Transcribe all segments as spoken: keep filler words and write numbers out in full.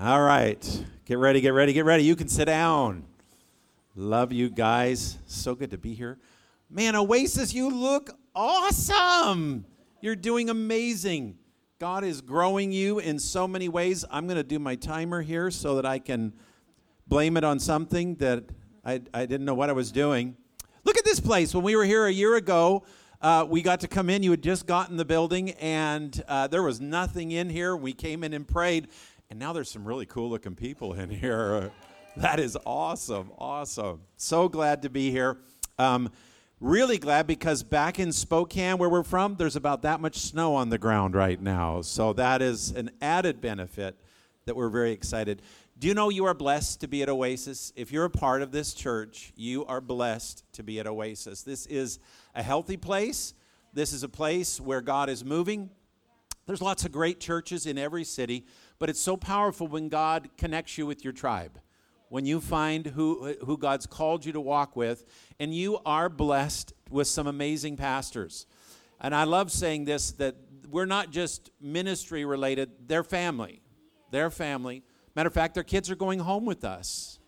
All right. Get ready, get ready, get ready. You can sit down. Love you guys. So good to be here. Man, Oasis, you look awesome. You're doing amazing. God is growing you in so many ways. I'm going to do my timer here so that I can blame it on something that I, I didn't know what I was doing. Look at this place. When we were here a year ago, uh, we got to come in. You had just gotten the building, and uh, there was nothing in here. We came in and prayed, and now there's some really cool-looking people in here. That is awesome, awesome. So glad to be here. Um, really glad because back in Spokane, where we're from, there's about that much snow on the ground right now. So that is an added benefit that we're very excited. Do you know you are blessed to be at Oasis? If you're a part of this church, you are blessed to be at Oasis. This is a healthy place. This is a place where God is moving. There's lots of great churches in every city, but it's so powerful when God connects you with your tribe, when you find who who God's called you to walk with, and you are blessed with some amazing pastors. And I love saying this, that we're not just ministry related, they're family. They're family. Matter of fact, their kids are going home with us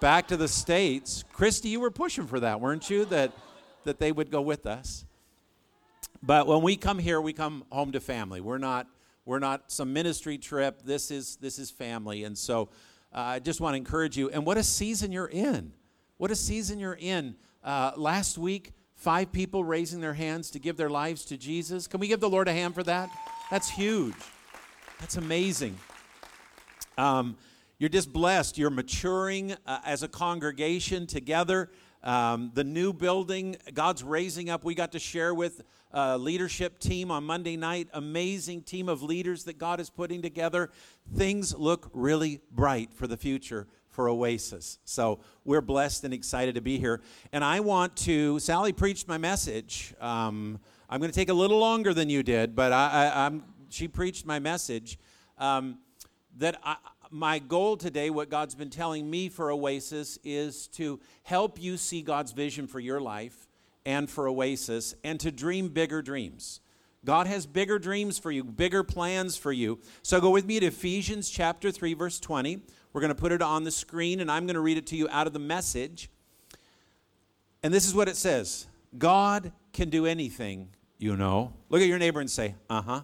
back to the States. Christy, you were pushing for that, weren't you? That that they would go with us. But when we come here, we come home to family. We're not we're not some ministry trip. This is this is family. And so uh, I just want to encourage you. And what a season you're in! What a season you're in! Uh, last week, five people raising their hands to give their lives to Jesus. Can we give the Lord a hand for that? That's huge. That's amazing. Um, you're just blessed. You're maturing uh, as a congregation together. Um, the new building, God's raising up. We got to share with a leadership team on Monday night. Amazing team of leaders that God is putting together. Things look really bright for the future for Oasis. So we're blessed and excited to be here. And I want to, Sally preached my message. Um, I'm going to take a little longer than you did, but I, I, I'm, she preached my message. Um, That I, my goal today, what God's been telling me for Oasis, is to help you see God's vision for your life and for Oasis, and to dream bigger dreams. God has bigger dreams for you, bigger plans for you. So go with me to Ephesians chapter three, verse twenty. We're going to put it on the screen, and I'm going to read it to you out of the Message. And this is what it says. God can do anything, you know. Look at your neighbor and say, uh-huh.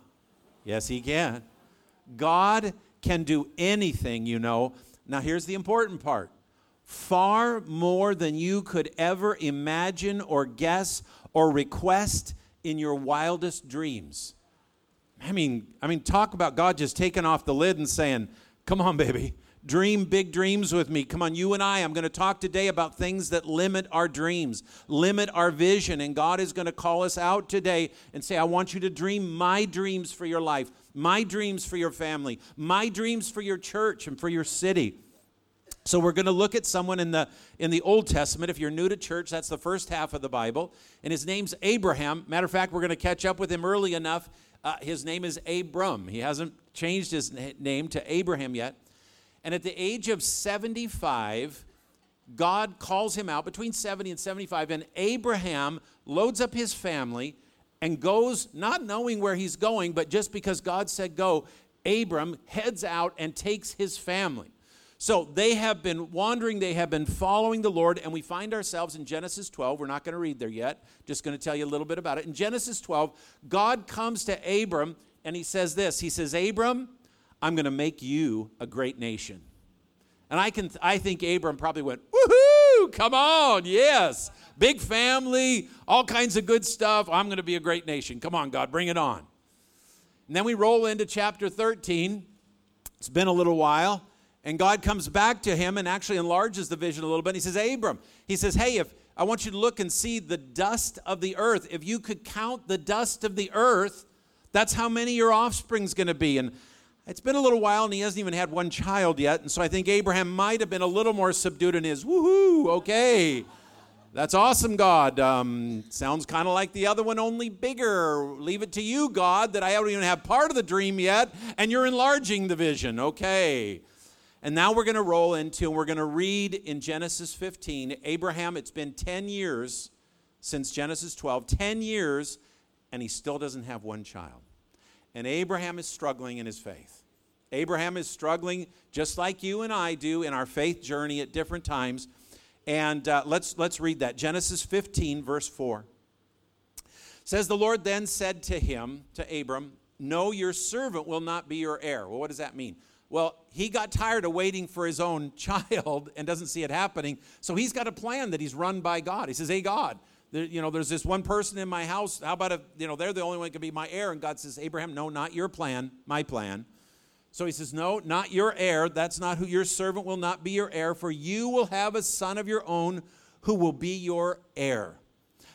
Yes, he can. God can do anything, you know. Now, here's the important part. Far more than you could ever imagine or guess or request in your wildest dreams. I mean, I mean, talk about God just taking off the lid and saying, come on, baby, dream big dreams with me. Come on, you and I, I'm going to talk today about things that limit our dreams, limit our vision. And God is going to call us out today and say, I want you to dream my dreams for your life, my dreams for your family, my dreams for your church and for your city. So we're going to look at someone in the in the Old Testament. If you're new to church, that's the first half of the Bible. And his name's Abraham. Matter of fact, we're going to catch up with him early enough. Uh, his name is Abram. He hasn't changed his na- name to Abraham yet. And at the age of seventy-five, God calls him out, between seventy and seventy-five. And Abraham loads up his family and goes, not knowing where he's going, but just because God said go, Abram heads out and takes his family. So they have been wandering, they have been following the Lord, and we find ourselves in Genesis twelve. We're not going to read there yet, just going to tell you a little bit about it. In Genesis twelve, God comes to Abram, and he says this. He says, Abram, I'm going to make you a great nation. And I can, I think Abram probably went, woohoo, come on, yes. Big family, all kinds of good stuff. I'm going to be a great nation. Come on, God, bring it on. And then we roll into chapter thirteen. It's been a little while. And God comes back to him and actually enlarges the vision a little bit. He says, Abram, he says, hey, if I want you to look and see the dust of the earth. If you could count the dust of the earth, that's how many your offspring's going to be. And it's been a little while, and he hasn't even had one child yet. And so I think Abraham might have been a little more subdued in his, woohoo, okay. That's awesome, God. Um, sounds kind of like the other one, only bigger. Leave it to you, God, that I don't even have part of the dream yet, and you're enlarging the vision. Okay. And now we're going to roll into, and we're going to read in Genesis fifteen. Abraham, it's been ten years since Genesis twelve, ten years, and he still doesn't have one child. And Abraham is struggling in his faith. Abraham is struggling just like you and I do in our faith journey at different times. And uh, let's let's read that. Genesis fifteen, verse four. Says, the Lord then said to him, to Abram, no, your servant will not be your heir. Well, what does that mean? Well, he got tired of waiting for his own child and doesn't see it happening. So he's got a plan that he's run by God. He says, hey, God, there, you know, there's this one person in my house. How about if, you know, they're the only one that can be my heir? And God says, Abraham, no, not your plan, my plan. So he says, no, not your heir. That's not who your servant will not be your heir, for you will have a son of your own who will be your heir.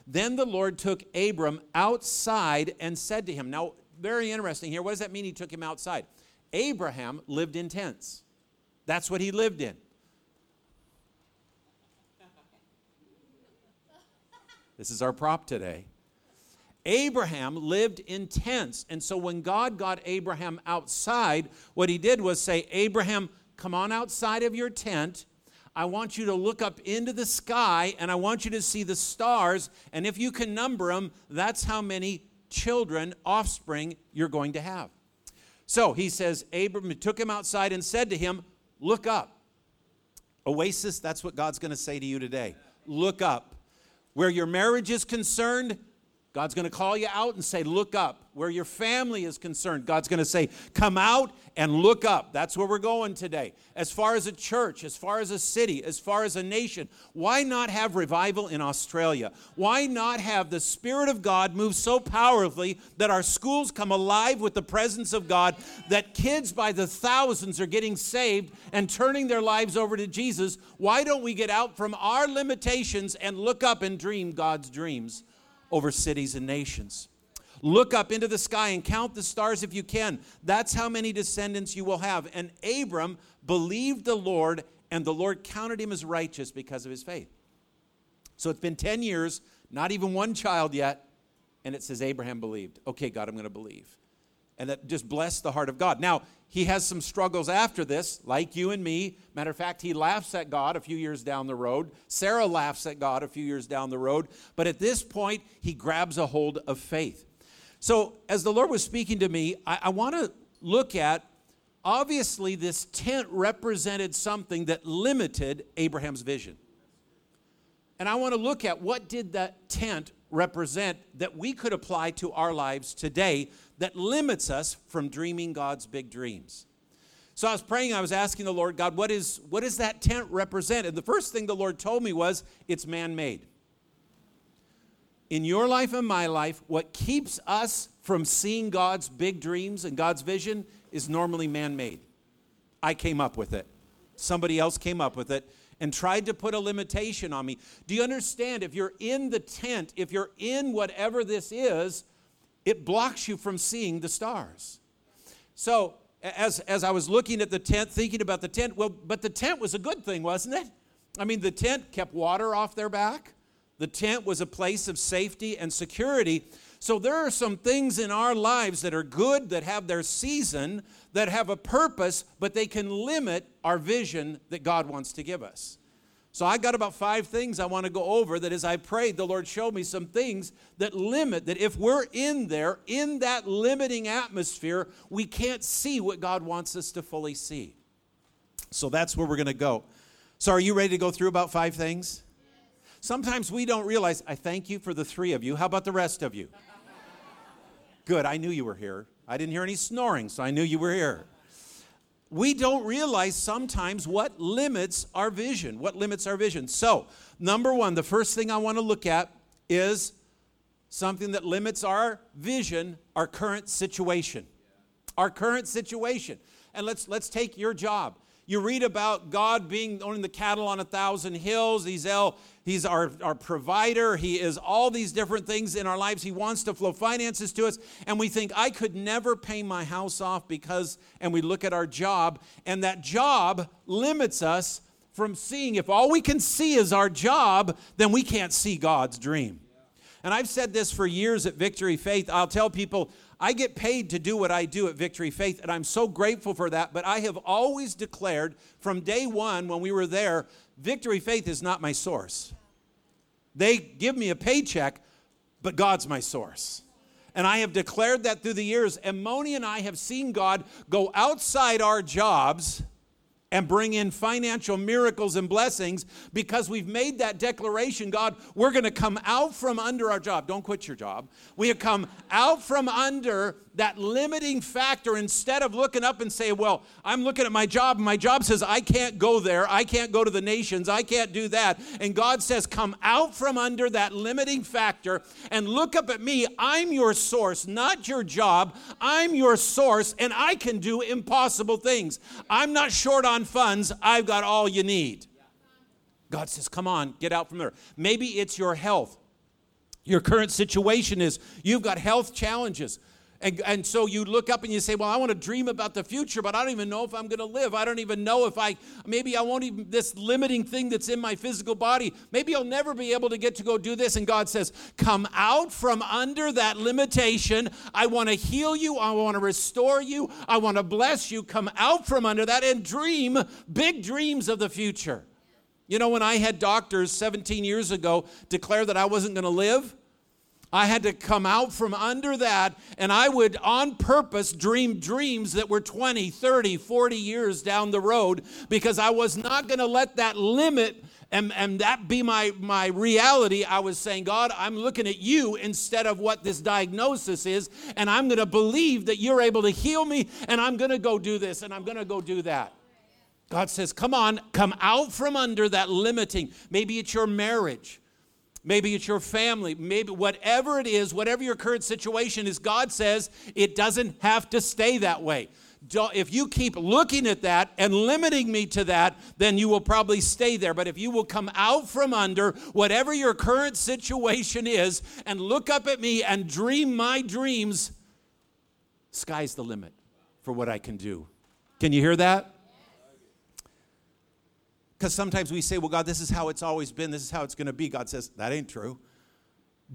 Then the Lord took Abram outside and said to him. Now, very interesting here. What does that mean he took him outside? Abraham lived in tents. That's what he lived in. This is our prop today. Abraham lived in tents. And so when God got Abraham outside, what he did was say, Abraham, come on outside of your tent. I want you to look up into the sky, and I want you to see the stars. And if you can number them, that's how many children, offspring, you're going to have. So he says, Abram took him outside and said to him, look up. Oasis, that's what God's going to say to you today. Look up. Where your marriage is concerned, God's going to call you out and say, look up. Where your family is concerned, God's going to say, come out and look up. That's where we're going today. As far as a church, as far as a city, as far as a nation, why not have revival in Australia? Why not have the Spirit of God move so powerfully that our schools come alive with the presence of God, that kids by the thousands are getting saved and turning their lives over to Jesus? Why don't we get out from our limitations and look up and dream God's dreams over cities and nations? Look up into the sky and count the stars if you can. That's how many descendants you will have. And Abram believed the Lord, and the Lord counted him as righteous because of his faith. So it's been ten years, not even one child yet, and it says Abraham believed. Okay, God, I'm going to believe. And that just blessed the heart of God. Now, he has some struggles after this, like you and me. Matter of fact, he laughs at God a few years down the road. Sarah laughs at God a few years down the road. But at this point, he grabs a hold of faith. So as the Lord was speaking to me, I, I want to look at, obviously, this tent represented something that limited Abraham's vision. And I want to look at what did that tent represent that we could apply to our lives today that limits us from dreaming God's big dreams. So I was praying, I was asking the Lord, God, what is what does that tent represent? And the first thing the Lord told me was, it's man-made. In your life and my life, what keeps us from seeing God's big dreams and God's vision is normally man-made. I came up with it. Somebody else came up with it and tried to put a limitation on me. Do you understand? If you're in the tent, if you're in whatever this is, it blocks you from seeing the stars. So as, as I was looking at the tent, thinking about the tent, well, but the tent was a good thing, wasn't it? I mean, the tent kept water off their back. The tent was a place of safety and security. So there are some things in our lives that are good, that have their season, that have a purpose, but they can limit our vision that God wants to give us. So I got about five things I want to go over that as I prayed, the Lord showed me some things that limit, that if we're in there, in that limiting atmosphere, we can't see what God wants us to fully see. So that's where we're going to go. So are you ready to go through about five things? Sometimes we don't realize. I thank you for the three of you. How about the rest of you? Good, I knew you were here. I didn't hear any snoring, so I knew you were here. We don't realize sometimes what limits our vision, what limits our vision. So, number one, the first thing I want to look at is something that limits our vision, our current situation. Our current situation. And let's let's take your job. You read about God being owning the cattle on a thousand hills. He's, El, he's our, our provider. He is all these different things in our lives. He wants to flow finances to us. And we think, I could never pay my house off because, and we look at our job. And that job limits us from seeing. If all we can see is our job, then we can't see God's dream. And I've said this for years at Victory Faith. I'll tell people, I get paid to do what I do at Victory Faith, and I'm so grateful for that. But I have always declared from day one when we were there, Victory Faith is not my source. They give me a paycheck, but God's my source. and I have declared that through the years. And Moni and I have seen God go outside our jobs and bring in financial miracles and blessings because we've made that declaration. God, we're going to come out from under our job. Don't quit your job. We have come out from under that limiting factor instead of looking up and say, well, I'm looking at my job. My job says I can't go there. I can't go to the nations. I can't do that. And God says, come out from under that limiting factor and look up at me. I'm your source, not your job. I'm your source, and I can do impossible things. I'm not short on funds. I've got all you need. God says, come on, get out from there. Maybe it's your health. Your current situation is you've got health challenges. And, and so you look up and you say, well, I want to dream about the future, but I don't even know if I'm going to live. I don't even know if I, maybe I won't even, this limiting thing that's in my physical body, maybe I'll never be able to get to go do this. And God says, come out from under that limitation. I want to heal you. I want to restore you. I want to bless you. Come out from under that and dream big dreams of the future. You know, when I had doctors seventeen years ago declare that I wasn't going to live, I had to come out from under that, and I would on purpose dream dreams that were twenty, thirty, forty years down the road because I was not going to let that limit and, and that be my, my reality. I was saying, God, I'm looking at you instead of what this diagnosis is, and I'm going to believe that you're able to heal me, and I'm going to go do this, and I'm going to go do that. God says, come on, come out from under that limiting. Maybe it's your marriage. Maybe it's your family. Maybe whatever it is, whatever your current situation is, God says it doesn't have to stay that way. If you keep looking at that and limiting me to that, then you will probably stay there. But if you will come out from under whatever your current situation is and look up at me and dream my dreams, sky's the limit for what I can do. Can you hear that? Because sometimes we say, well, God, this is how it's always been. This is how it's going to be. God says, that ain't true.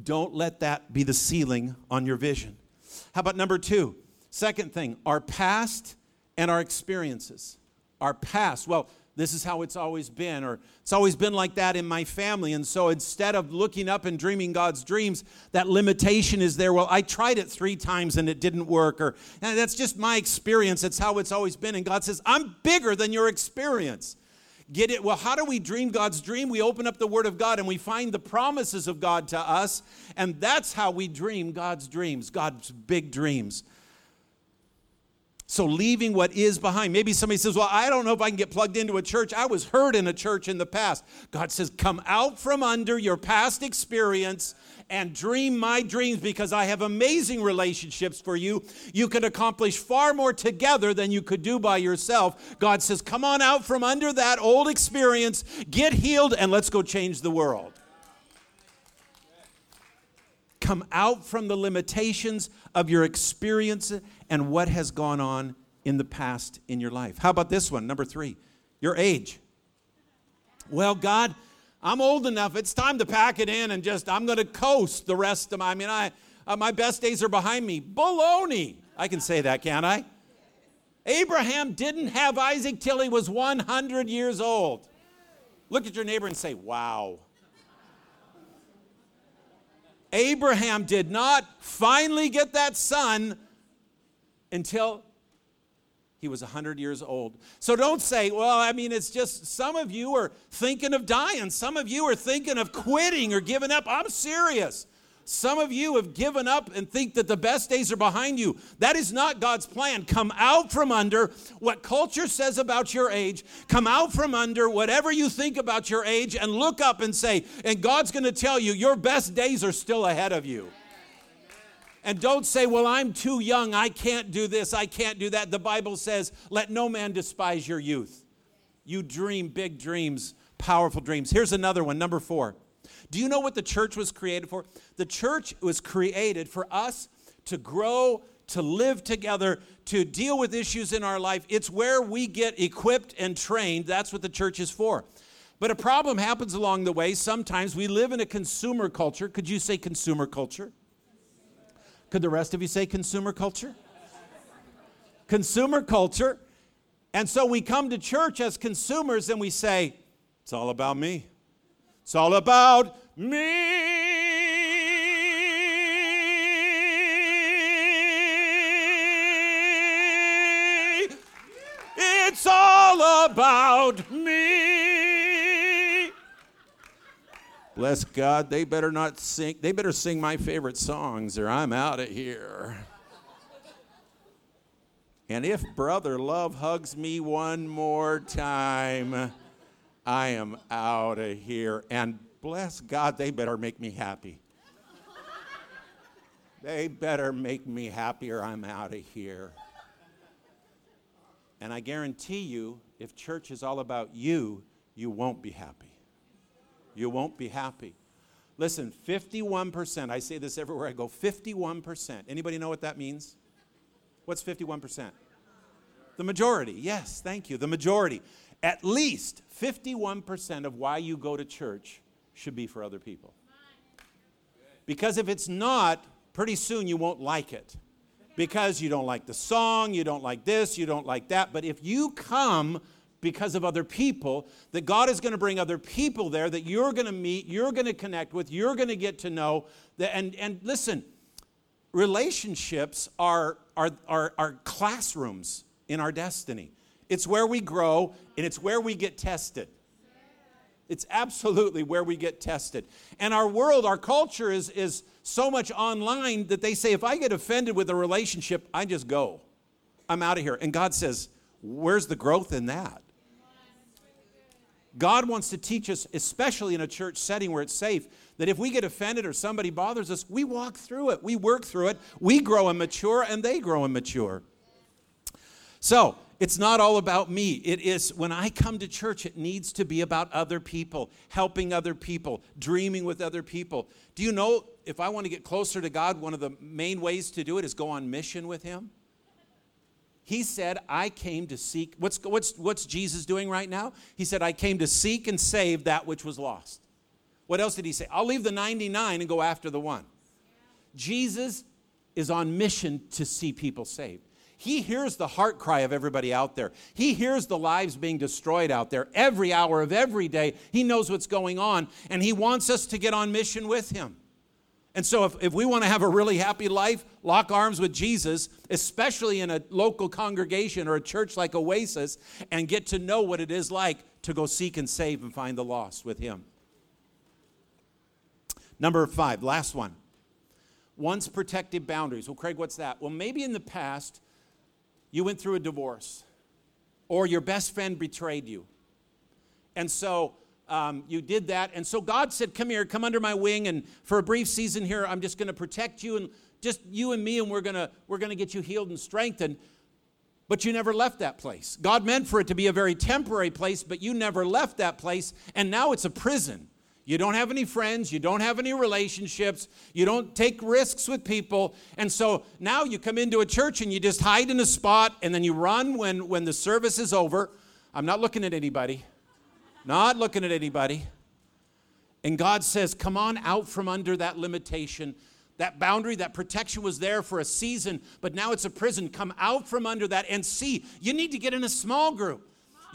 Don't let that be the ceiling on your vision. How about number two? Second thing, our past and our experiences. Our past. Well, this is how it's always been, or it's always been like that in my family. And so instead of looking up and dreaming God's dreams, that limitation is there. Well, I tried it three times and it didn't work, or that's just my experience. It's how it's always been. And God says, I'm bigger than your experience. Get it? Well, how do we dream God's dream? We open up the Word of God and we find the promises of God to us, and that's how we dream God's dreams, God's big dreams. So leaving what is behind. Maybe somebody says, well, I don't know if I can get plugged into a church. I was hurt in a church in the past. God says, come out from under your past experience and dream my dreams, because I have amazing relationships for you. You can accomplish far more together than you could do by yourself. God says, come on out from under that old experience, get healed, and let's go change the world. Come out from the limitations of your experience and what has gone on in the past in your life. How about this one, number three, your age? Well, God, I'm old enough. It's time to pack it in and just, I'm going to coast the rest of my, I mean, I, uh, my best days are behind me. Baloney. I can say that, can't I? Abraham didn't have Isaac till he was one hundred years old. Look at your neighbor and say, wow. Abraham did not finally get that son until he was one hundred years old. So don't say, well, I mean, it's just some of you are thinking of dying. Some of you are thinking of quitting or giving up. I'm serious. Some of you have given up and think that the best days are behind you. That is not God's plan. Come out from under what culture says about your age. Come out from under whatever you think about your age and look up and say, and God's going to tell you your best days are still ahead of you. And don't say, well, I'm too young. I can't do this. I can't do that. The Bible says, let no man despise your youth. You dream big dreams, powerful dreams. Here's another one, number four. Do you know what the church was created for? The church was created for us to grow, to live together, to deal with issues in our life. It's where we get equipped and trained. That's what the church is for. But a problem happens along the way. Sometimes we live in a consumer culture. Could you say consumer culture? Could the rest of you say consumer culture? Consumer culture. And so we come to church as consumers and we say, it's all about me. It's all about me. all about me. Bless God, they better not sing. They better sing my favorite songs or I'm out of here. And if brother love hugs me one more time, I am out of here. And bless God, they better make me happy. They better make me happy or I'm out of here. And I guarantee you, if church is all about you, you won't be happy. You won't be happy. Listen, fifty-one percent, I say this everywhere I go, fifty-one percent. Anybody know what that means? What's fifty-one percent? The majority. Yes, thank you. The majority. At least fifty-one percent of why you go to church should be for other people. Because if it's not, pretty soon you won't like it. Because you don't like the song, you don't like this, you don't like that. But if you come because of other people, that God is going to bring other people there that you're going to meet, you're going to connect with, you're going to get to know. And, and listen, relationships are Our, our, our classrooms in our destiny. It's where we grow and it's where we get tested. It's absolutely where we get tested. And our world, our culture is, is so much online that they say, if I get offended with a relationship, I just go. I'm out of here. And God says, where's the growth in that? God wants to teach us, especially in a church setting where it's safe, that if we get offended or somebody bothers us, we walk through it. We work through it. We grow and mature, and they grow and mature. So it's not all about me. It is, when I come to church, it needs to be about other people, helping other people, dreaming with other people. Do you know, if I want to get closer to God, one of the main ways to do it is go on mission with him? He said, I came to seek. What's, what's, what's Jesus doing right now? He said, I came to seek and save that which was lost. What else did he say? I'll leave the ninety-nine and go after the one. Yeah. Jesus is on mission to see people saved. He hears the heart cry of everybody out there. He hears the lives being destroyed out there. Every hour of every day, he knows what's going on, and he wants us to get on mission with him. And so if, if we want to have a really happy life, lock arms with Jesus, especially in a local congregation or a church like Oasis, and get to know what it is like to go seek and save and find the lost with him. Number five, last one. One's protective boundaries. Well, Craig, what's that? Well, maybe in the past, you went through a divorce or your best friend betrayed you. And so Um, you did that, and so God said, come here, come under my wing, and for a brief season here, I'm just going to protect you, and just you and me, and we're going to we're going to get you healed and strengthened. But you never left that place. God meant for it to be a very temporary place, but you never left that place, and now it's a prison. You don't have any friends. You don't have any relationships. You don't take risks with people. And so now you come into a church, and you just hide in a spot, and then you run when, when the service is over. I'm not looking at anybody. Not looking at anybody. And God says, come on out from under that limitation. That boundary, that protection was there for a season, but now it's a prison. Come out from under that and see. You need to get in a small group.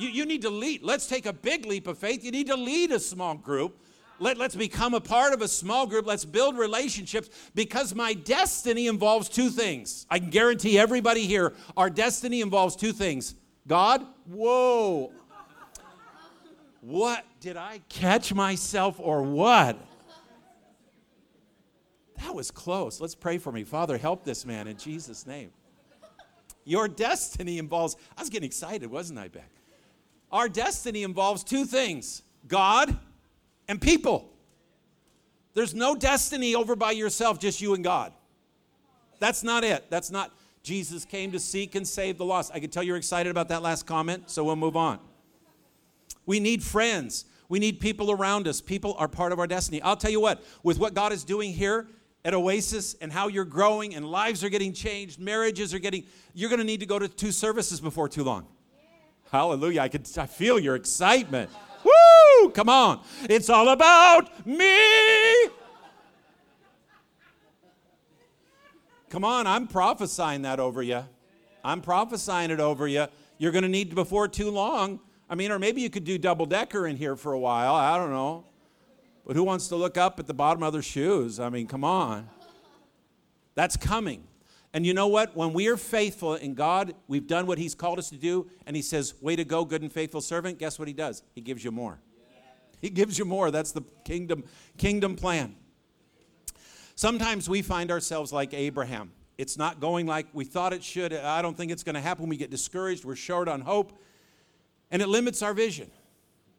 You, you need to lead. Let's take a big leap of faith. You need to lead a small group. Let, let's become a part of a small group. Let's build relationships, because my destiny involves two things. I can guarantee everybody here, our destiny involves two things. God, whoa. What, did I catch myself or what? That was close. Let's pray for me. Father, help this man in Jesus' name. Your destiny involves, I was getting excited, wasn't I, Beck? Our destiny involves two things, God and people. There's no destiny over by yourself, just you and God. That's not it. That's not, Jesus came to seek and save the lost. I can tell you're excited about that last comment, so we'll move on. We need friends. We need people around us. People are part of our destiny. I'll tell you what, with what God is doing here at Oasis and how you're growing and lives are getting changed, marriages are getting, you're going to need to go to two services before too long. Yeah. Hallelujah. I could, I feel your excitement. Woo! Come on. It's all about me. Come on. I'm prophesying that over you. I'm prophesying it over you. You're going to need to, before too long, I mean, or maybe you could do double-decker in here for a while. I don't know. But who wants to look up at the bottom of their shoes? I mean, come on. That's coming. And you know what? When we are faithful in God, we've done what he's called us to do, and he says, way to go, good and faithful servant. Guess what he does? He gives you more. He gives you more. That's the kingdom, kingdom plan. Sometimes we find ourselves like Abraham. It's not going like we thought it should. I don't think it's going to happen. We get discouraged. We're short on hope. And it limits our vision.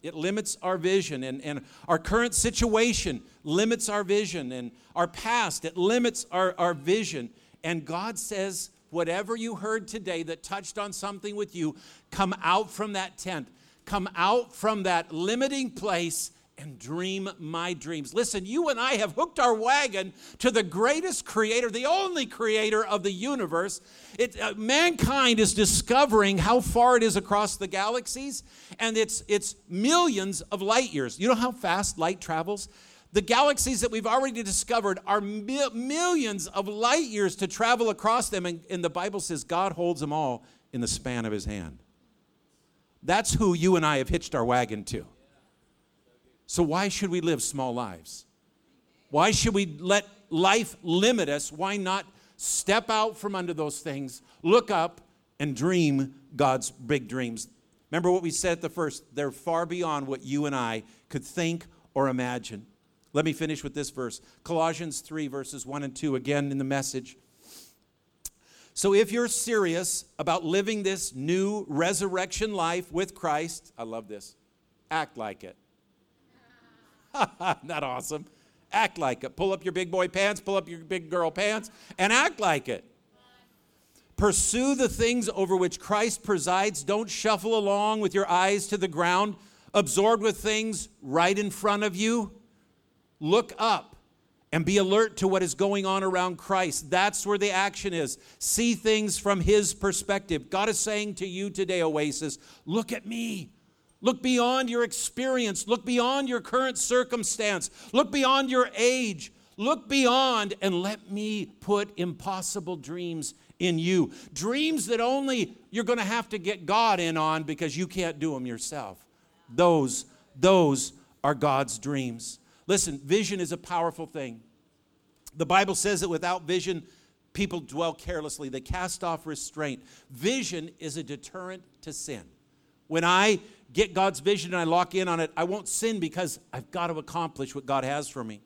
It limits our vision. And, and our current situation limits our vision. And our past, it limits our, our vision. And God says, whatever you heard today that touched on something with you, come out from that tent. Come out from that limiting place and dream my dreams. Listen, you and I have hooked our wagon to the greatest creator, the only creator of the universe. It, uh, mankind is discovering how far it is across the galaxies, and it's, it's millions of light years. You know how fast light travels? The galaxies that we've already discovered are mi- millions of light years to travel across them. And, and the Bible says God holds them all in the span of his hand. That's who you and I have hitched our wagon to. So why should we live small lives? Why should we let life limit us? Why not step out from under those things, look up, and dream God's big dreams? Remember what we said at the first. They're far beyond what you and I could think or imagine. Let me finish with this verse. Colossians three, verses one and two, again in the Message. So if you're serious about living this new resurrection life with Christ, I love this, act like it. Not awesome. Act like it. Pull up your big boy pants, pull up your big girl pants, and act like it. Pursue the things over which Christ presides. Don't shuffle along with your eyes to the ground, absorbed with things right in front of you. Look up and be alert to what is going on around Christ. That's where the action is. See things from his perspective. God is saying to you today, Oasis, look at me. Look beyond your experience. Look beyond your current circumstance. Look beyond your age. Look beyond and let me put impossible dreams in you. Dreams that only you're going to have to get God in on because you can't do them yourself. Those, those are God's dreams. Listen, vision is a powerful thing. The Bible says that without vision, people dwell carelessly. They cast off restraint. Vision is a deterrent to sin. When I get God's vision and I lock in on it, I won't sin because I've got to accomplish what God has for me.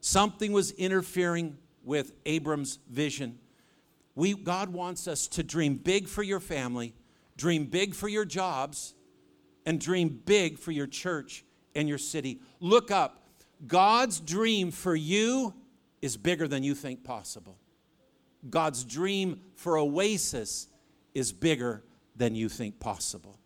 Something was interfering with Abram's vision. We, God wants us to dream big for your family, dream big for your jobs, and dream big for your church and your city. Look up. God's dream for you is bigger than you think possible. God's dream for Oasis is bigger than you think possible.